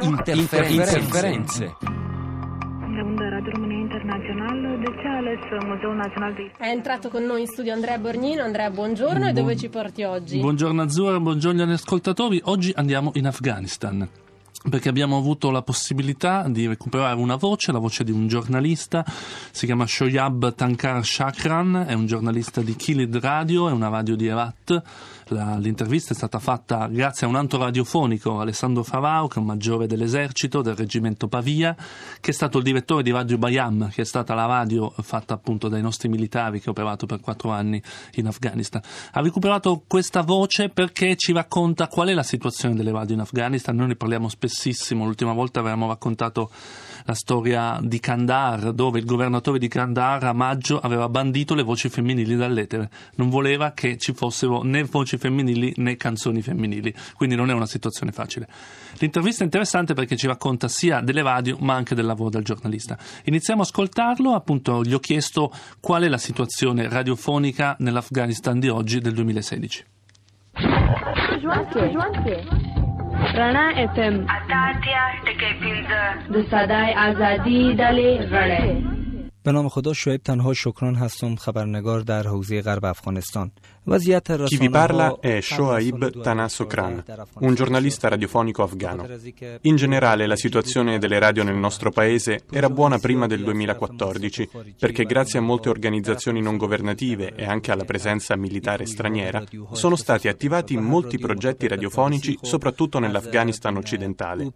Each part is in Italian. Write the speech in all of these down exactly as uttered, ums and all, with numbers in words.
Interferenze. Interferenze. È entrato con noi in studio Andrea Borgnino. Andrea, buongiorno. Bu- e dove ci porti oggi? Buongiorno Azzurra, buongiorno agli ascoltatori. Oggi andiamo in Afghanistan, perché abbiamo avuto la possibilità di recuperare una voce, la voce di un giornalista, si chiama Shoyab Tankar Shakran, è un giornalista di Kilid Radio, è una radio di Herat. La, l'intervista è stata fatta grazie a un anto radiofonico, Alessandro Favau, che è un maggiore dell'esercito del reggimento Pavia, che è stato il direttore di Radio Bayam, che è stata la radio fatta appunto dai nostri militari, che ha operato per quattro anni in Afghanistan. Ha recuperato questa voce perché ci racconta qual è la situazione delle radio in Afghanistan. Noi ne parliamo spesso. L'ultima volta avevamo raccontato la storia di Kandahar, dove il governatore di Kandahar a maggio aveva bandito le voci femminili dall'etere, non voleva che ci fossero né voci femminili né canzoni femminili, quindi non è una situazione facile. L'intervista è interessante perché ci racconta sia delle radio ma anche del lavoro del giornalista. Iniziamo a ascoltarlo, appunto gli ho chiesto qual è la situazione radiofonica nell'Afghanistan di oggi, del duemilasedici. Giovanni, Rana F M به نام خدا شعیب تنها شکران هستم خبرنگار در حوزه غرب افغانستان. Chi vi parla è Shoaib Tankar Shakran, un giornalista radiofonico afghano. In generale la situazione delle radio nel nostro paese era buona prima del duemilaquattordici, perché grazie a molte organizzazioni non governative e anche alla presenza militare straniera sono stati attivati molti progetti radiofonici, soprattutto nell'Afghanistan occidentale.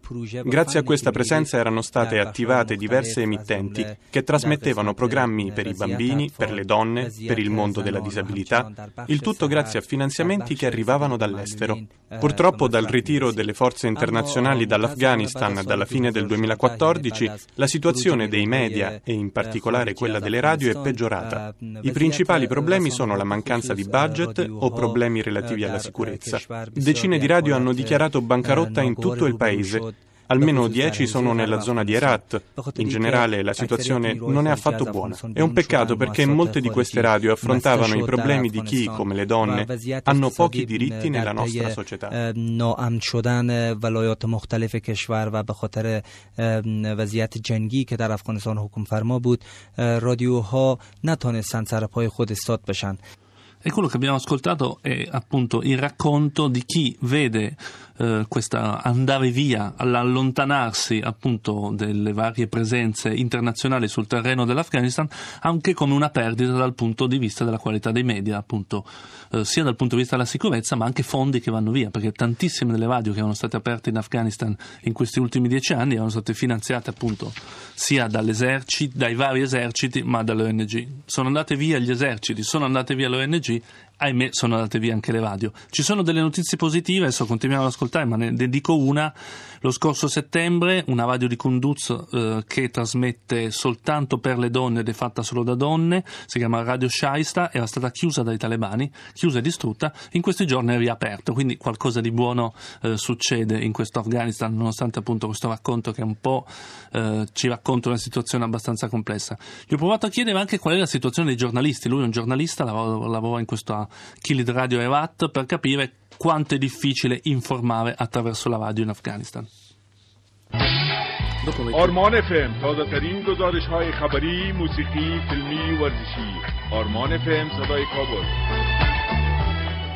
Grazie a questa presenza erano state attivate diverse emittenti che trasmettevano programmi per i bambini, per le donne, per il mondo della disabilità, il Il tutto grazie a finanziamenti che arrivavano dall'estero. Purtroppo dal ritiro delle forze internazionali dall'Afghanistan dalla fine del duemilaquattordici la situazione dei media e in particolare quella delle radio è peggiorata. I principali problemi sono la mancanza di budget o problemi relativi alla sicurezza. Decine di radio hanno dichiarato bancarotta in tutto il paese. Almeno dieci sono nella zona di Herat. In generale la situazione non è affatto buona. È un peccato perché molte di queste radio affrontavano i problemi di chi, come le donne, hanno pochi diritti nella nostra società. E quello che abbiamo ascoltato è appunto il racconto di chi vede eh, questa andare via, allontanarsi appunto delle varie presenze internazionali sul terreno dell'Afghanistan, anche come una perdita dal punto di vista della qualità dei media, appunto eh, sia dal punto di vista della sicurezza ma anche fondi che vanno via, perché tantissime delle radio che erano state aperte in Afghanistan in questi ultimi dieci anni erano state finanziate appunto sia dall'esercito, dai vari eserciti, ma dall'O N G. Sono andate via gli eserciti, sono andate via l'O N G, ahimè sono andate via anche le radio. Ci sono delle notizie positive, adesso continuiamo ad ascoltare, ma ne dico una. Lo scorso settembre una radio di Kunduz eh, che trasmette soltanto per le donne ed è fatta solo da donne, si chiama Radio Shaista, era stata chiusa dai talebani, chiusa e distrutta, in questi giorni è riaperta, quindi qualcosa di buono eh, succede in questo Afghanistan, nonostante appunto questo racconto che un po' eh, ci racconta una situazione abbastanza complessa. Gli ho provato a chiedere anche qual è la situazione dei giornalisti, lui è un giornalista, lavora, lavora in questa Kilid Radio Herat, per capire quanto è difficile informare attraverso la radio in Afghanistan. Hormon F M tazatarin guzarish hay khabari, musiqi, filmi, warzishi. Hormon F M sadai Kabul.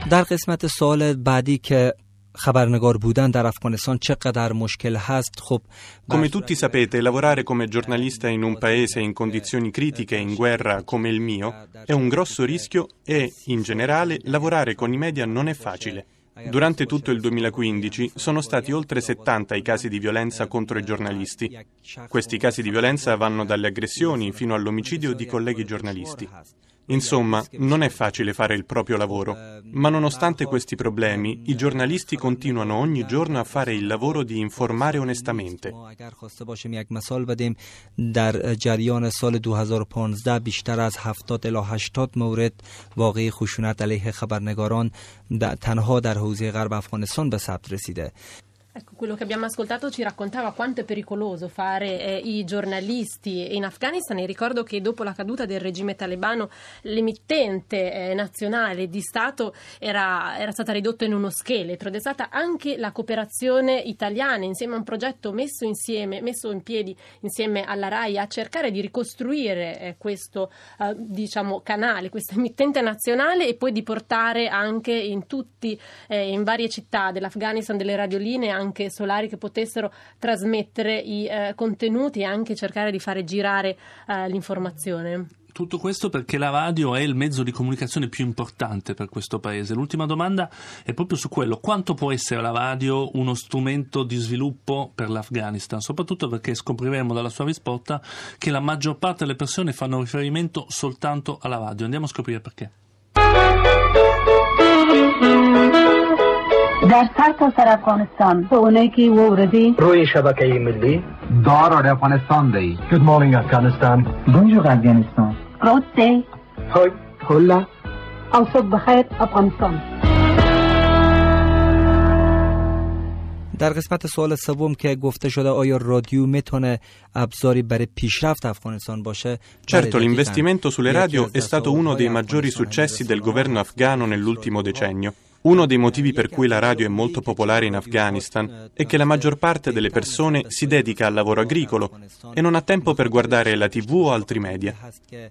در قسمت سوال بعدی که خبرنگار بودن در افغانستان چقدر مشکل هست؟ خب Come tutti sapete, lavorare come giornalista in un paese in condizioni critiche, in guerra come il mio, è un grosso rischio e, in generale, lavorare con i media non è facile. Durante tutto il duemilaquindici sono stati oltre settanta i casi di violenza contro i giornalisti. Questi casi di violenza vanno dalle aggressioni fino all'omicidio di colleghi giornalisti. Insomma, non è facile fare il proprio lavoro, ma nonostante questi problemi, i giornalisti continuano ogni giorno a fare il lavoro di informare onestamente. Ecco, quello che abbiamo ascoltato ci raccontava quanto è pericoloso fare eh, i giornalisti in Afghanistan, e ricordo che dopo la caduta del regime talebano l'emittente eh, nazionale di Stato era, era stata ridotta in uno scheletro ed è stata anche la cooperazione italiana insieme a un progetto messo insieme, messo in piedi insieme alla RAI a cercare di ricostruire eh, questo eh, diciamo canale, questa emittente nazionale, e poi di portare anche in tutti, eh, in varie città dell'Afghanistan delle radiolinee anche solari che potessero trasmettere i eh, contenuti e anche cercare di fare girare eh, l'informazione. Tutto questo perché la radio è il mezzo di comunicazione più importante per questo paese. L'ultima domanda è proprio su quello: quanto può essere la radio uno strumento di sviluppo per l'Afghanistan? Soprattutto perché scopriremo dalla sua risposta che la maggior parte delle persone fanno riferimento soltanto alla radio. Andiamo a scoprire perché. در سرتا سر افغانستان به اونایی که وردی روی شبکه ملی دارای افغانستان دی گود مورنینگ افغانستان بونجور افغانستان روزی های هلا او صبح بخیر افغانستان. در قسمت سوال سوم که گفته شده آیا رادیو میتونه ابزاری برای پیشرفت افغانستان باشه؟ Certo, l'investimento sulle radio è stato uno dei maggiori successi del governo afghano nell'ultimo decennio. Uno dei motivi per cui la radio è molto popolare in Afghanistan è che la maggior parte delle persone si dedica al lavoro agricolo e non ha tempo per guardare la tivù o altri media.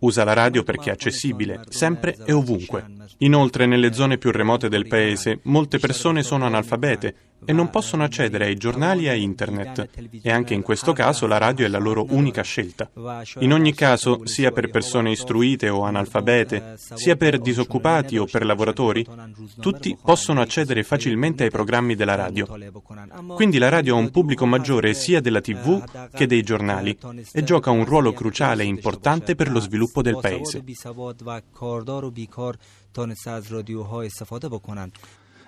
Usa la radio perché è accessibile, sempre e ovunque. Inoltre, nelle zone più remote del paese, molte persone sono analfabete e non possono accedere ai giornali e a internet, e anche in questo caso la radio è la loro unica scelta. In ogni caso, sia per persone istruite o analfabete, sia per disoccupati o per lavoratori, tutti possono accedere facilmente ai programmi della radio. Quindi la radio ha un pubblico maggiore sia della tivù che dei giornali e gioca un ruolo cruciale e importante per lo sviluppo del paese.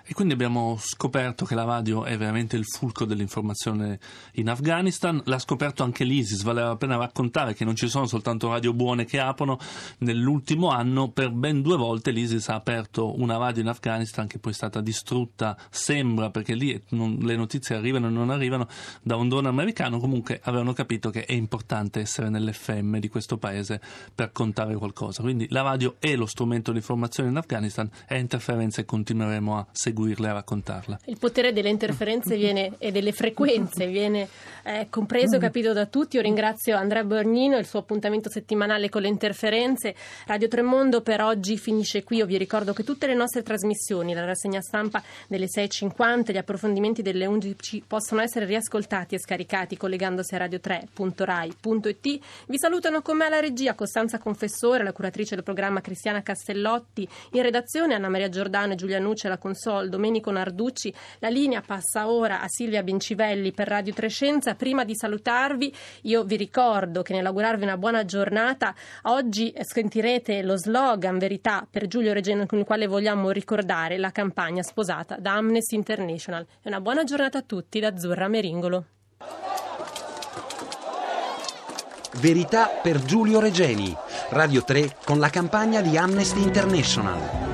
E quindi abbiamo scoperto che la radio è veramente il fulcro dell'informazione in Afghanistan. L'ha scoperto anche l'ISIS. Vale la pena raccontare che non ci sono soltanto radio buone che aprono. Nell'ultimo anno, per ben due volte, l'ISIS ha aperto una radio in Afghanistan che poi è stata distrutta, sembra, perché lì non, le notizie arrivano e non arrivano, da un dono americano. Comunque avevano capito che è importante essere nell'F M di questo paese per contare qualcosa. Quindi la radio è lo strumento di informazione in Afghanistan, e Interferenze continueremo a seguire. A raccontarla. Il potere delle interferenze viene, e delle frequenze viene eh, compreso, capito da tutti. Io ringrazio Andrea Borgnino e il suo appuntamento settimanale con le interferenze. Radio Tremondo per oggi finisce qui. Io vi ricordo che tutte le nostre trasmissioni, la rassegna stampa delle sei e cinquanta, gli approfondimenti delle undici possono essere riascoltati e scaricati collegandosi a radio tre punto rai punto it. Vi salutano con me alla regia Costanza Confessore, la curatrice del programma Cristiana Castellotti, in redazione Anna Maria Giordano e Giulia Nucci, alla console Domenico Narducci. La linea passa ora a Silvia Bencivelli per Radio tre Scienza. Prima di salutarvi, io vi ricordo che nell'augurarvi una buona giornata, oggi sentirete lo slogan Verità per Giulio Regeni, con il quale vogliamo ricordare la campagna sposata da Amnesty International. E una buona giornata a tutti da Azzurra Meringolo. Verità per Giulio Regeni, Radio tre con la campagna di Amnesty International.